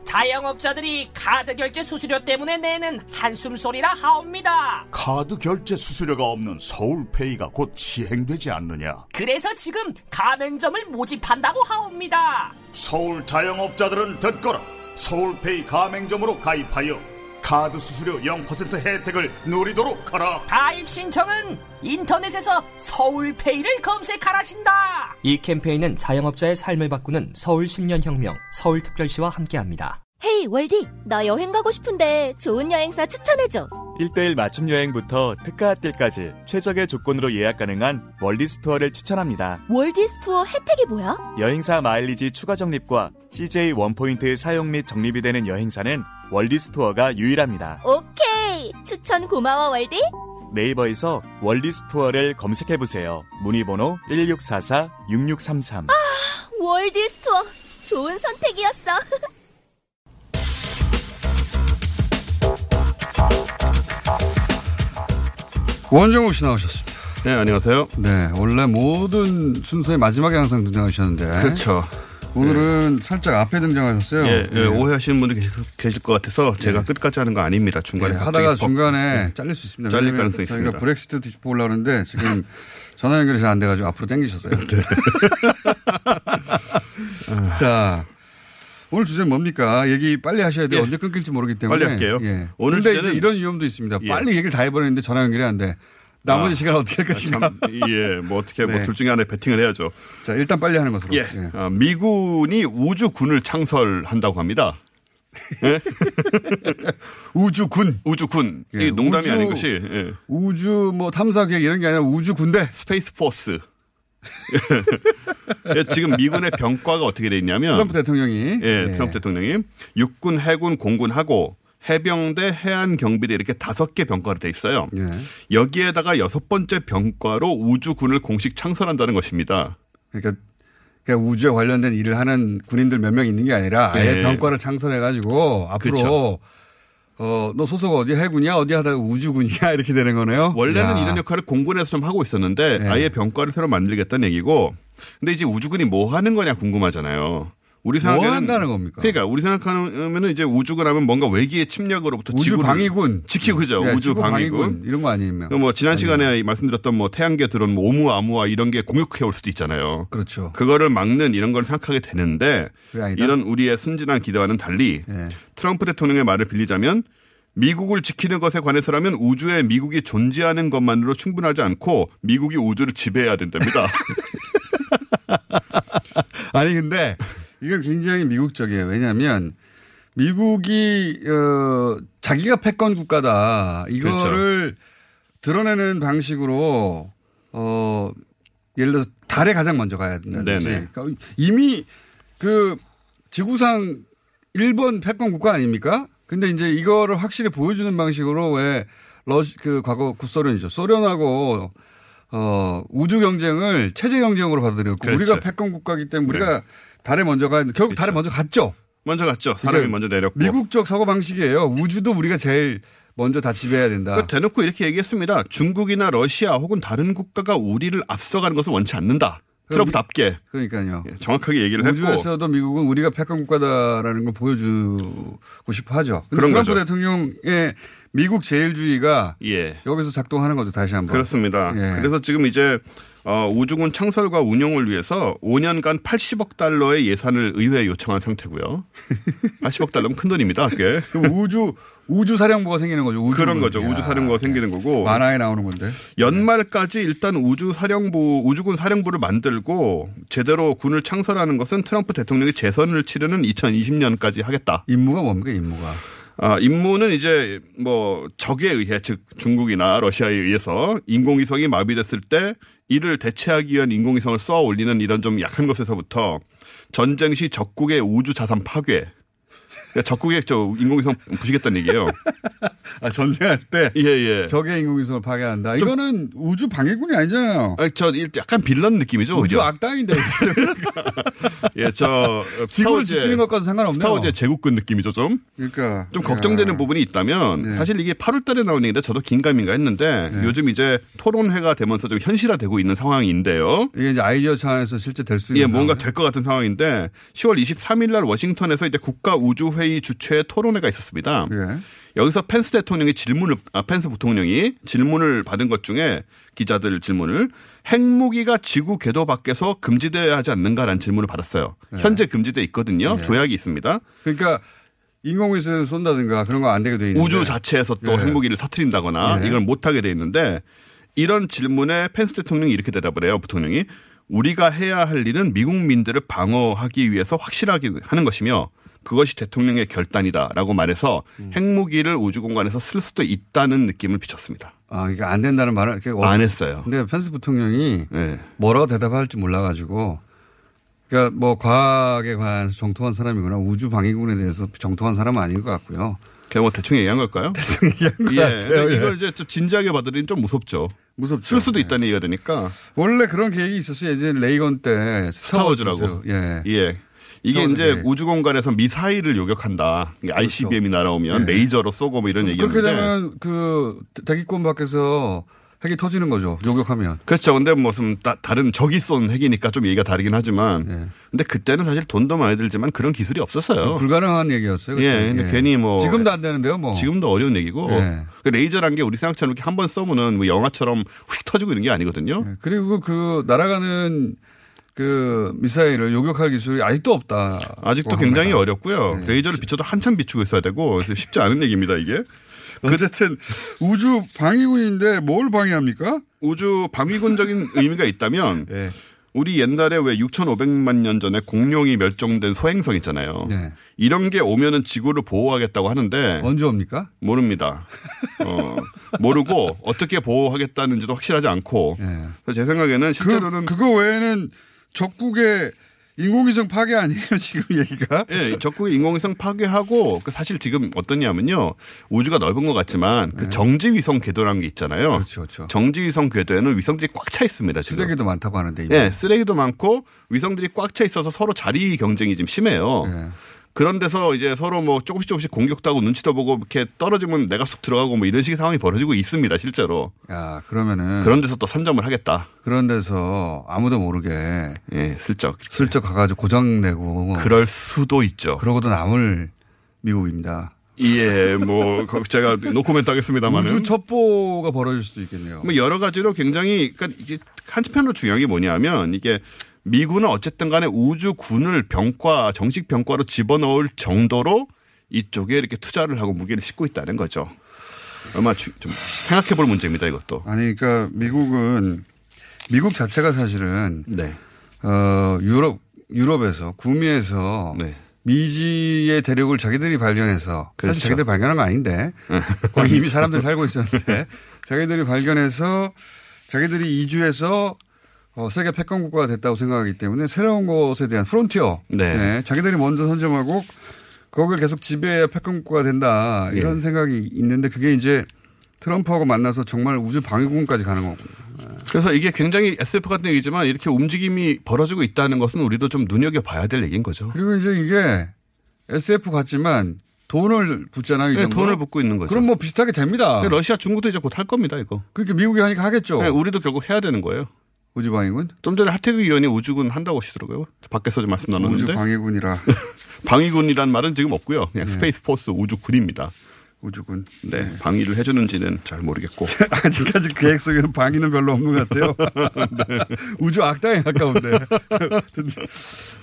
자영업자들이 카드 결제 수수료 때문에 내는 한숨소리라 하옵니다. 카드 결제 수수료가 없는 서울페이가 곧 시행되지 않느냐. 그래서 지금 가맹점을 모집한다고 하옵니다. 서울 자영업자들은 듣거라. 서울페이 가맹점으로 가입하여 카드 수수료 0% 혜택을 누리도록 하라. 가입 신청은 인터넷에서 서울페이를 검색하라신다. 이 캠페인은 자영업자의 삶을 바꾸는 서울 10년 혁명, 서울특별시와 함께합니다. 헤이 월디, 나 여행 가고 싶은데 좋은 여행사 추천해줘. 1대1 맞춤 여행부터 특가 핫딜까지 최적의 조건으로 예약 가능한 월디스 투어를 추천합니다. 월디스 투어 혜택이 뭐야? 여행사 마일리지 추가 적립과 CJ 원포인트 사용 및 적립이 되는 여행사는 월디스 투어가 유일합니다. 오케이, 추천 고마워 월디. 네이버에서 월디스 투어를 검색해보세요. 문의번호 1644-6633. 아, 월디스 투어 좋은 선택이었어. 원종우 씨 나오셨습니다. 네, 안녕하세요. 네, 원래 모든 순서의 마지막에 항상 등장하셨는데. 그렇죠. 오늘은 살짝 앞에 등장하셨어요. 예, 예. 오해하시는 분들 계실 것 같아서 제가 끝까지 하는 거 아닙니다. 중간에 하다가 중간에 잘릴 수 있습니다. 잘릴 가능성이 있습니다. 저희가 브렉시트 뒤집어 올라오는데 지금 전화 연결이 잘 안 돼가지고 앞으로 당기셨어요. 네. 자, 오늘 주제는 뭡니까? 얘기 빨리 하셔야 돼요. 언제 끊길지 모르기 때문에. 빨리 할게요. 예. 오늘 주제는 이런 위험도 있습니다. 빨리 얘기를 다 해버렸는데 전화 연결이 안 돼. 나머지 시간 어떻게 할 것인가. 예, 뭐 어떻게 뭐 둘 중에 하나에 배팅을 해야죠. 자, 일단 빨리 하는 것으로. 예. 예. 미군이 우주군을 창설한다고 합니다. 예? 우주군. 예. 이게 농담이 아닌 것이. 예. 우주 뭐 탐사 계획 이런 게 아니라 우주군대. 스페이스 포스. 예, 지금 미군의 병과가 어떻게 돼 있냐면 트럼프 대통령이 육군, 해군, 공군하고 해병대, 해안경비대 이렇게 5개 병과로 돼 있어요. 예. 여기에다가 6번째 병과로 우주군을 공식 창설한다는 것입니다. 그러니까 우주에 관련된 일을 하는 군인들 몇 명 있는 게 아니라 아예 병과를 창설해가지고 앞으로 그렇죠. 너 소속 어디 해군이야? 어디 하다가 우주군이야? 이렇게 되는 거네요. 원래는 이런 역할을 공군에서 좀 하고 있었는데 아예 병과를 새로 만들겠다는 얘기고 근데 이제 우주군이 뭐 하는 거냐 궁금하잖아요. 우리 생각에는. 뭐 한다는 겁니까? 그러니까 우리 생각하면 이제 우주군 하면 뭔가 외기의 침략으로부터 우주방위군. 지키고 그죠. 네, 우주방위군. 이런 거 아니면. 뭐 지난 시간에 말씀드렸던 뭐 태양계 드론 뭐 오무 아무아 이런 게 공격해 올 수도 있잖아요. 그렇죠. 그거를 막는 이런 걸 생각하게 되는데 이런 우리의 순진한 기대와는 달리 트럼프 대통령의 말을 빌리자면 미국을 지키는 것에 관해서라면 우주에 미국이 존재하는 것만으로 충분하지 않고 미국이 우주를 지배해야 된답니다. 아니 근데 이건 굉장히 미국적이에요. 왜냐하면 미국이 자기가 패권 국가다. 이거를 그렇죠. 드러내는 방식으로 예를 들어서 달에 가장 먼저 가야 된다든지. 그러니까 이미 그 지구상 1번 패권 국가 아닙니까? 근데 이제 이거를 확실히 보여주는 방식으로 왜 그 과거 구소련이죠. 소련하고 우주 경쟁을 체제 경쟁으로 받아들였고 그렇죠. 우리가 패권 국가이기 때문에 우리가 달에 먼저 가야 결국 그렇죠. 달에 먼저 갔죠. 사람이 먼저 내렸고. 미국적 사고 방식이에요. 우주도 우리가 제일 먼저 다 지배해야 된다. 그러니까 대놓고 이렇게 얘기했습니다. 중국이나 러시아 혹은 다른 국가가 우리를 앞서가는 것을 원치 않는다. 트럼프답게. 그러니까요. 예, 정확하게 얘기를 우주에서도 했고. 우주에서도 미국은 우리가 패권 국가다라는 걸 보여주고 싶어 하죠. 그런데 트럼프 거죠. 대통령의 미국 제일주의가 여기서 작동하는 거죠. 다시 한번. 그렇습니다. 예. 그래서 지금 이제 우주군 창설과 운영을 위해서 5년간 80억 달러의 예산을 의회에 요청한 상태고요. 80억 달러면 큰 돈입니다. 그게. 우주 사령부가 생기는 거죠. 우주군. 그런 거죠. 우주 사령부가 생기는 거고. 만화에 나오는 건데. 연말까지 일단 우주군 사령부를 만들고 제대로 군을 창설하는 것은 트럼프 대통령이 재선을 치르는 2020년까지 하겠다. 임무가 뭡니까? 임무는 이제 뭐 적에 의해 즉 중국이나 러시아에 의해서 인공위성이 마비됐을 때 이를 대체하기 위한 인공위성을 쏘아 올리는 이런 좀 약한 것에서부터 전쟁 시 적국의 우주 자산 파괴. 그러니까 적국의 인공위성 부시겠다는 얘기예요. 전쟁할 때 적의 인공위성을 파괴한다. 이거는 우주 방해군이 아니잖아요. 저 약간 빌런 느낌이죠. 우주 악당인데. 지구를 지키는 것과는 상관없네요. 스타워즈의 제국군 느낌이죠. 그러니까. 좀 걱정되는 부분이 있다면 사실 이게 8월 달에 나오는 얘기인데 저도 긴가민가 했는데 요즘 이제 토론회가 되면서 좀 현실화되고 있는 상황인데요. 이게 이제 아이디어 차원에서 실제 될 수 있는 뭔가 될 것 같은 상황인데 10월 23일 날 워싱턴에서 이제 국가우주회의 주최 토론회가 있었습니다. 여기서 펜스 부통령이 질문을 받은 것 중에 기자들 질문을 핵무기가 지구 궤도 밖에서 금지되어야 하지 않는가라는 질문을 받았어요. 현재 금지되어 있거든요. 조약이 있습니다. 그러니까 인공위성을 쏜다든가 그런 거 안 되게 돼 있는데. 우주 자체에서 또 핵무기를 터뜨린다거나 이걸 못하게 돼 있는데 이런 질문에 펜스 대통령이 이렇게 대답을 해요. 부통령이. 우리가 해야 할 일은 미국민들을 방어하기 위해서 확실하게 하는 것이며 그것이 대통령의 결단이다라고 말해서 핵무기를 우주공간에서 쓸 수도 있다는 느낌을 비쳤습니다. 그러니까 안 된다는 말을 안 했어요. 근데 펜스 부통령이 뭐라고 대답할지 몰라가지고 그러니까 뭐 과학에 관해서 정통한 사람이거나 우주 방위군에 대해서 정통한 사람은 아닌 것 같고요. 그냥 뭐 대충 얘기한 걸까요? 대충 얘기한 것 같아요. 이걸 이제 좀 진지하게 받으려면 좀 무섭죠. 쓸 수도 있다는 얘기가 되니까. 원래 그런 계획이 있었어요. 이제 레이건 때 스타워즈라고. 이게 이제 우주 공간에서 미사일을 요격한다. 그렇죠. ICBM이 날아오면 레이저로 쏘고 뭐 이런 얘기인데. 그렇게 되면 그 대기권 밖에서 핵이 터지는 거죠. 요격하면. 그렇죠. 근데 무슨 다른 적이 쏜 핵이니까 좀 얘기가 다르긴 하지만. 근데 그때는 사실 돈도 많이 들지만 그런 기술이 없었어요. 불가능한 얘기였어요. 그때. 근데 괜히 뭐. 지금도 안 되는데요. 뭐. 지금도 어려운 얘기고. 그 레이저란 게 우리 생각처럼 이렇게 한번 쏘면은 뭐 영화처럼 휙 터지고 이런 게 아니거든요. 그리고 그 날아가는 그 미사일을 요격할 기술이 아직도 없다. 아직도 굉장히 어렵고요. 레이저를 비춰도 한참 비추고 있어야 되고 쉽지 않은 얘기입니다 이게. 어쨌든 우주 방위군인데 뭘 방위합니까? 우주 방위군적인 의미가 있다면 네. 우리 옛날에 왜 6,500만 년 전에 공룡이 멸종된 소행성 있잖아요. 네. 이런 게 오면은 지구를 보호하겠다고 하는데. 언제 옵니까? 모릅니다. 모르고 어떻게 보호하겠다는지도 확실하지 않고. 네. 그래서 제 생각에는 실제로는. 그거 외에는 적국의 인공위성 파괴 아니에요 지금 얘기가? 예, 네, 적국의 인공위성 파괴하고 사실 지금 어떠냐면요 우주가 넓은 것 같지만 그 정지위성 궤도라는 게 있잖아요. 그렇죠, 그렇죠. 정지위성 궤도에는 위성들이 꽉 차 있습니다. 지금. 쓰레기도 많다고 하는데. 예, 네, 쓰레기도 많고 위성들이 꽉 차 있어서 서로 자리 경쟁이 좀 심해요. 네. 그런 데서 이제 서로 뭐 조금씩 공격도 하고 눈치도 보고 이렇게 떨어지면 내가 쑥 들어가고 뭐 이런 식의 상황이 벌어지고 있습니다, 실제로. 야, 그러면은. 그런 데서 또 선점을 하겠다. 그런 데서 아무도 모르게. 예, 슬쩍 가가지고 고장내고. 그럴 수도 있죠. 그러고도 남을 미국입니다. 예, 뭐, 제가 노코멘트 하겠습니다만. 우주 첩보가 벌어질 수도 있겠네요. 뭐 여러 가지로 굉장히, 그러니까 이게 한편으로 중요한 게 뭐냐면 이게 미군은 어쨌든 간에 우주군을 병과, 정식 병과로 집어넣을 정도로 이쪽에 이렇게 투자를 하고 무게를 싣고 있다는 거죠. 아마 좀 생각해 볼 문제입니다, 이것도. 아니, 그러니까 미국은, 미국 자체가 사실은, 네. 유럽에서, 구미에서, 네. 미지의 대륙을 자기들이 발견해서, 그렇죠. 사실 자기들이 발견한 거 아닌데, 거기 이미 사람들이 살고 있었는데, 자기들이 발견해서, 자기들이 이주해서, 세계 패권 국가가 됐다고 생각하기 때문에 새로운 것에 대한 프론티어. 네. 네. 자기들이 먼저 선점하고 거기를 계속 지배해야 패권 국가가 된다. 이런 네. 생각이 있는데 그게 이제 트럼프하고 만나서 정말 우주 방위군까지 가는 거군요. 네. 그래서 이게 굉장히 SF 같은 얘기지만 이렇게 움직임이 벌어지고 있다는 것은 우리도 좀 눈여겨봐야 될 얘기인 거죠. 그리고 이제 이게 SF 같지만 돈을 붓잖아요. 네, 돈을 붓고 있는 거죠. 그럼 뭐 비슷하게 됩니다. 러시아 중국도 이제 곧 할 겁니다. 이거. 그렇게 미국이 하니까 하겠죠. 네, 우리도 결국 해야 되는 거예요. 우주방위군? 좀 전에 하태경 의원이 우주군 한다고 하시더라고요. 밖에서 좀 말씀 나눴는데. 우주방위군이라. 방위군이란 말은 지금 없고요. 그냥 네. 스페이스 포스 우주군입니다. 우주군. 네. 네. 방위를 해주는지는 잘 모르겠고. 아직까지 계획 속에는 방위는 별로 없는 것 같아요. 네. 우주 악당에 가까운데.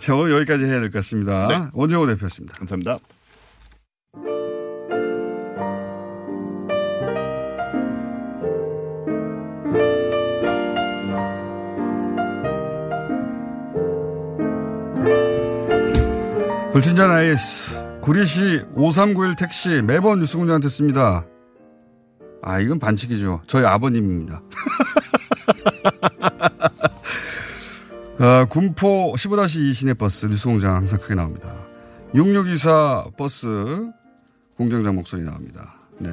자, 오늘 여기까지 해야 될 것 같습니다. 네. 원종우 대표였습니다. 감사합니다. 불친절 IS, 구리시 5391 택시 매번 뉴스공장 듣습니다. 아, 이건 반칙이죠. 저희 아버님입니다. 군포 15-2 시내버스 뉴스공장 항상 크게 나옵니다. 6624 버스 공장장 목소리 나옵니다. 네,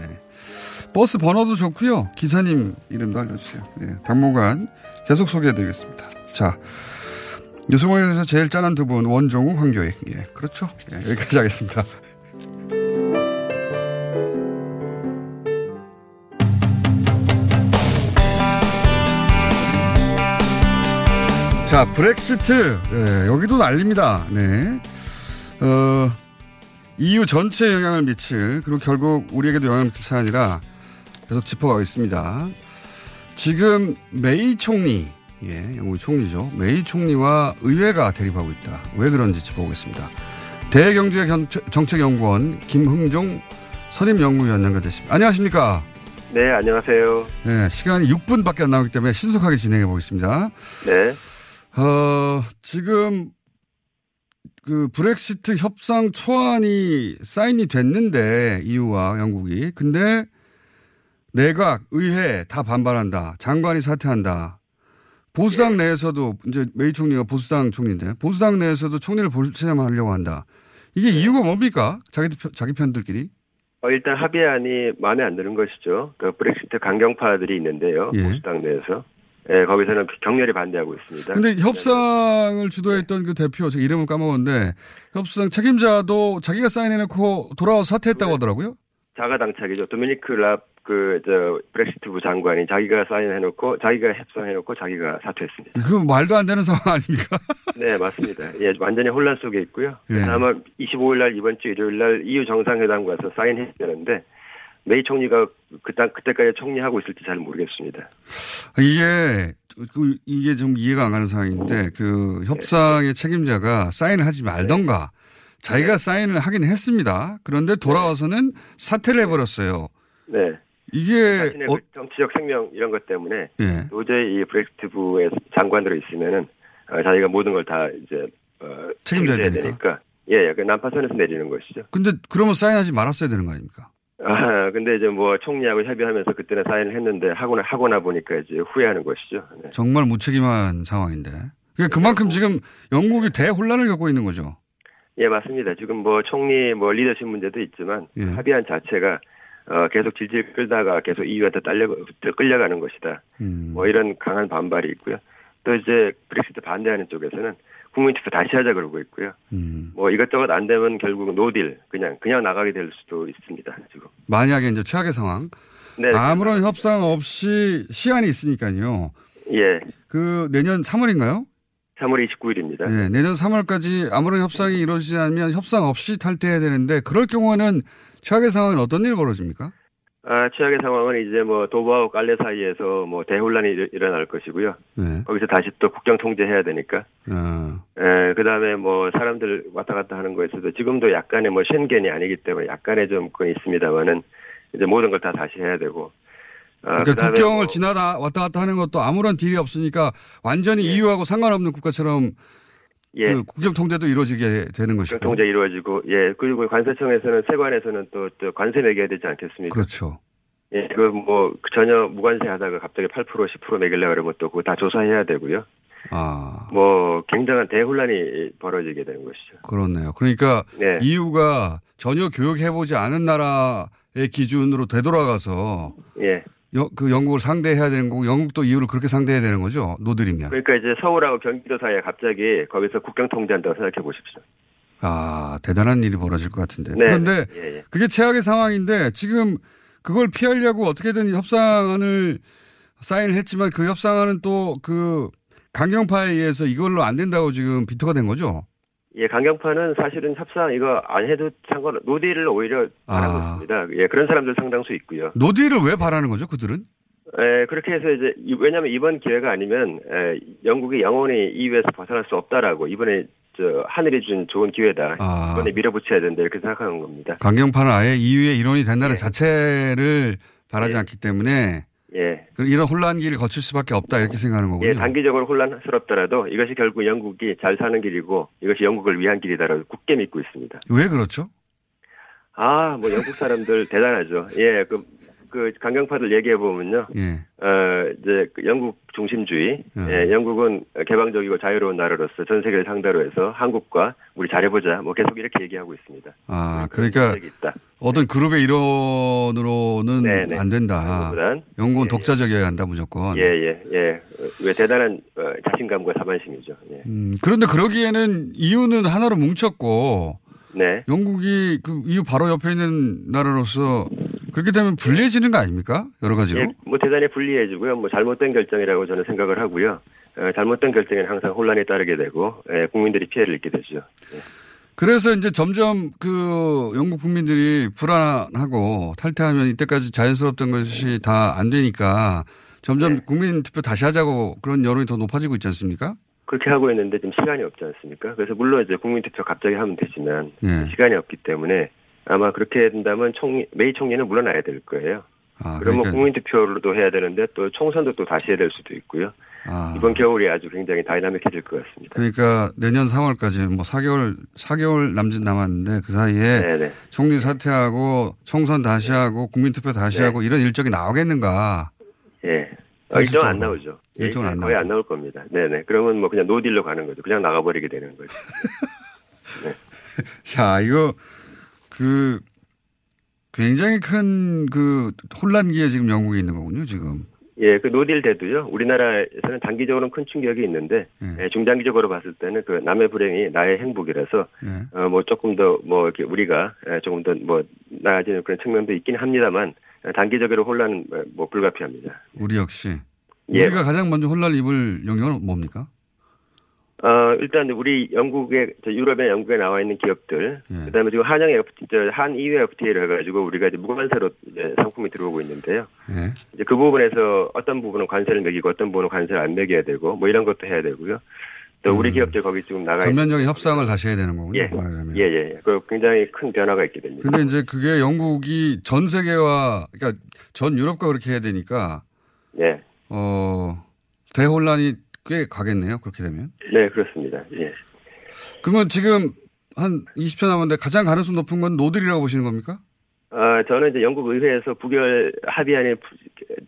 버스 번호도 좋고요. 기사님 이름도 알려주세요. 네, 당분간 계속 소개해드리겠습니다. 자. 뉴스공장에서 제일 짠한 두 분 원종우, 황교익. 예, 그렇죠. 예, 여기까지 하겠습니다. 자, 브렉시트. 예, 여기도 난립니다. 네. EU 전체에 영향을 미칠 그리고 결국 우리에게도 영향을 미칠 사안이라 계속 짚어가고 있습니다. 지금 메이 총리. 예, 영국 총리죠. 메이 총리와 의회가 대립하고 있다. 왜 그런지 짚어보겠습니다. 대외경제정책연구원 김흥종 선임연구위원 연결됐습니다. 안녕하십니까? 네, 안녕하세요. 네, 시간이 6분밖에 안 나오기 때문에 신속하게 진행해 보겠습니다. 네. 지금 그 브렉시트 협상 초안이 사인이 됐는데 EU와 영국이 근데 내각, 의회 다 반발한다. 장관이 사퇴한다. 보수당 예. 내에서도 이제 메이 총리가 보수당 총리인데 보수당 내에서도 총리를 불체념하려고 한다. 이게 이유가 뭡니까? 자기 편들끼리? 일단 합의안이 마음에 안 드는 것이죠. 그 브렉시트 강경파들이 있는데요. 예. 보수당 내에서. 예, 거기서는 격렬히 반대하고 있습니다. 그런데 협상을 주도했던 그 대표, 제가 이름을 까먹었는데 협상 책임자도 자기가 사인해놓고 돌아와서 사퇴했다고 하더라고요. 자가당착이죠. 도미니크 라프 브렉시트부 장관이 자기가 사인해놓고 자기가 협상해놓고 자기가 사퇴했습니다. 그 말도 안 되는 상황 아닙니까? 네, 맞습니다. 예, 완전히 혼란 속에 있고요. 예. 아마 25일 날 이번 주 일요일 날 EU 정상회담 가서 사인해야 되는데 메이 총리가 그때까지 총리하고 있을지 잘 모르겠습니다. 이게 좀 이해가 안 가는 상황인데 그 협상의 예. 책임자가 사인을 하지 말던가 예. 자기가 사인을 하긴 했습니다. 그런데 돌아와서는 사퇴를 해버렸어요. 네. 이게 자신의 정치적 생명 이런 것 때문에 예. 도저히 이 브렉시트 부의 장관으로 있으면은 자기가 모든 걸 다 이제 책임져야 되니까 예, 그 난파선에서 내리는 것이죠. 근데 그러면 사인하지 말았어야 되는 거 아닙니까? 아, 근데 이제 뭐 총리하고 협의하면서 그때는 사인을 했는데 하고나 보니까 이제 후회하는 것이죠. 네. 정말 무책임한 상황인데. 그러니까 그만큼 지금 영국이 대혼란을 겪고 있는 거죠. 예, 맞습니다. 지금 뭐 총리 뭐 리더십 문제도 있지만 예. 합의안 자체가 계속 질질 끌다가 계속 EU한테 끌려가는 것이다. 뭐 이런 강한 반발이 있고요. 또 이제 브렉시트 반대하는 쪽에서는 국민 투표 다시 하자 그러고 있고요. 뭐 이것저것 안 되면 결국은 노딜 그냥 나가게 될 수도 있습니다. 지금 만약에 이제 최악의 상황, 네, 아무런 협상 없이 시한이 있으니까요. 예. 그 내년 3월인가요? 3월 29일입니다. 네, 내년 3월까지 아무런 협상이 이루어지지 않으면 협상 없이 탈퇴해야 되는데 그럴 경우에는 최악의 상황은 어떤 일이 벌어집니까? 아, 최악의 상황은 이제 뭐 도보하고 깔레 사이에서 뭐 대혼란이 일어날 것이고요. 네. 거기서 다시 또 국경 통제해야 되니까. 예, 그다음에 뭐 사람들 왔다 갔다 하는 거에서도 지금도 약간의 뭐 쉔겐이 아니기 때문에 약간의 좀 건 있습니다만은 이제 모든 걸 다 다시 해야 되고. 그러니까 국경을 뭐 지나다 왔다 갔다 하는 것도 아무런 딜이 없으니까 완전히 예. EU하고 상관없는 국가처럼 예. 그 국경 통제도 이루어지게 되는 것이고. 국경 통제 이루어지고, 예. 그리고 관세청에서는 세관에서는 또 관세 매겨야 되지 않겠습니까? 그렇죠. 예. 그 뭐 전혀 무관세 하다가 갑자기 8% 10% 매기려고 그러면 또 그거 다 조사해야 되고요. 아. 뭐 굉장한 대혼란이 벌어지게 되는 것이죠. 그렇네요. 그러니까 네. EU가 전혀 교육해보지 않은 나라의 기준으로 되돌아가서. 예. 그 영국을 상대해야 되는 거고 영국도 이유를 그렇게 상대해야 되는 거죠. 노들이면. 그러니까 이제 서울하고 경기도 사이에 갑자기 거기서 국경 통제한다고 생각해 보십시오. 아, 대단한 일이 벌어질 것 같은데. 네. 그런데 예, 예. 그게 최악의 상황인데 지금 그걸 피하려고 어떻게든 협상안을 사인을 했지만 그 협상안은 또 그 강경파에 의해서 이걸로 안 된다고 지금 비토가 된 거죠. 예, 강경파는 사실은 협상 이거 안 해도 상관, 노딜을 오히려 바라고 있습니다. 예, 그런 사람들 상당수 있고요. 노딜을 왜 바라는 거죠, 그들은? 예, 그렇게 해서 이제, 왜냐면 이번 기회가 아니면, 영국이 영원히 EU에서 벗어날 수 없다라고, 이번에, 하늘이 준 좋은 기회다. 이번에 밀어붙여야 된다, 이렇게 생각하는 겁니다. 강경파는 아예 EU의 일원이 된다는 예. 자체를 바라지 예. 않기 때문에, 예. 이런 혼란기를 거칠 수밖에 없다 이렇게 생각하는 거군요. 예, 단기적으로 혼란스럽더라도 이것이 결국 영국이 잘 사는 길이고 이것이 영국을 위한 길이다라고 굳게 믿고 있습니다. 왜 그렇죠? 아, 뭐 영국 사람들 대단하죠. 예, 그 강경파들 얘기해 보면요. 예. 이제 그 영국 중심주의. 예, 영국은 개방적이고 자유로운 나라로서 전 세계를 상대로 해서 한국과 우리 잘해보자. 뭐 계속 이렇게 얘기하고 있습니다. 아, 그러니까 어떤 그룹의 일원으로는 네네. 안 된다. 영국은 예, 독자적이어야 한다 무조건. 예예예. 예, 예. 왜 대단한 자신감과 자만심이죠. 예. 그런데 그러기에는 EU는 하나로 뭉쳤고. 네. 영국이 그 EU 바로 옆에 있는 나라로서. 그렇게 되면 불리해지는 거 아닙니까? 여러 가지로. 예, 뭐 대단히 불리해지고요. 뭐 잘못된 결정이라고 저는 생각을 하고요. 잘못된 결정에는 항상 혼란이 따르게 되고 국민들이 피해를 입게 되죠. 예. 그래서 이제 점점 그 영국 국민들이 불안하고 탈퇴하면 이때까지 자연스럽던 것이 다 안 되니까 점점 네. 국민투표 다시 하자고 그런 여론이 더 높아지고 있지 않습니까? 그렇게 하고 있는데 지금 시간이 없지 않습니까? 그래서 물론 이제 국민투표 갑자기 하면 되지만 예. 시간이 없기 때문에. 아마 그렇게 된다면 메이 총리는 물러나야 될 거예요. 아, 그러면 그러니까. 국민투표로도 해야 되는데 또 총선도 또 다시 해야 될 수도 있고요. 아. 이번 겨울이 아주 굉장히 다이나믹해질 것 같습니다. 그러니까 내년 3월까지 뭐 4개월 남짓 남았는데 그 사이에 네네. 총리 사퇴하고 총선 다시 네. 하고 국민투표 다시 네. 하고 이런 일정이 나오겠는가. 예. 일정은 안 나오죠. 일정은 안 나오죠. 거의 안 나올 겁니다. 네네. 그러면 뭐 그냥 노딜로 가는 거죠. 그냥 나가버리게 되는 거죠. 네. 야, 이거. 그 굉장히 큰 그 혼란기에 지금 영국에 있는 거군요 지금. 예, 그 노딜 대도요. 우리나라에서는 단기적으로는 큰 충격이 있는데 예. 중장기적으로 봤을 때는 그 남의 불행이 나의 행복이라서 예. 뭐 조금 더 뭐 이렇게 우리가 조금 더 뭐 나아지는 그런 측면도 있긴 합니다만 단기적으로 혼란은 뭐 불가피합니다. 우리 역시 예. 우리가 가장 먼저 혼란을 입을 영역은 뭡니까? 일단 우리 유럽의 영국에 나와 있는 기업들, 예. 그다음에 지금 한 EU FTA를 해가지고 우리가 이제 무관세로 이제 상품이 들어오고 있는데요. 예. 이제 그 부분에서 어떤 부분은 관세를 매기고 어떤 부분은 관세를 안 매겨야 되고 뭐 이런 것도 해야 되고요. 또 우리 기업들 거기 지금 나가 전면적인 있습니다. 협상을 다시 해야 되는 거군요. 예, 예, 예. 그 굉장히 큰 변화가 있게 됩니다. 그런데 이제 그게 영국이 전 세계와 그러니까 전 유럽과 그렇게 해야 되니까 예. 대혼란이 꽤 가겠네요. 그렇게 되면. 네, 그렇습니다. 예. 그러면 지금 한 20초 남았는데 가장 가능성 높은 건 노들이라고 보시는 겁니까? 저는 이제 영국 의회에서 부결 합의안이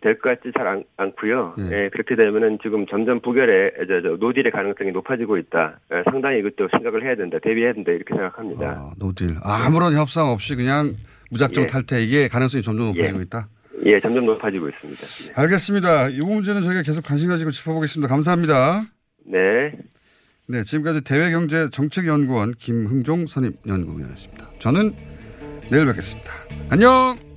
될 것 같지 잘 않고요. 예, 그렇게 되면은 지금 점점 부결에 노딜의 가능성이 높아지고 있다. 예, 상당히 이것도 생각을 해야 된다, 대비해야 된다 이렇게 생각합니다. 노딜 아무런 협상 없이 그냥 무작정 탈퇴 이게 가능성이 점점 높아지고 있다. 예, 점점 높아지고 있습니다. 예. 알겠습니다. 이 문제는 저희가 계속 관심 가지고 짚어보겠습니다. 감사합니다. 네. 네, 지금까지 대외경제정책연구원 김흥종 선임연구위원이었습니다. 저는 내일 뵙겠습니다. 안녕!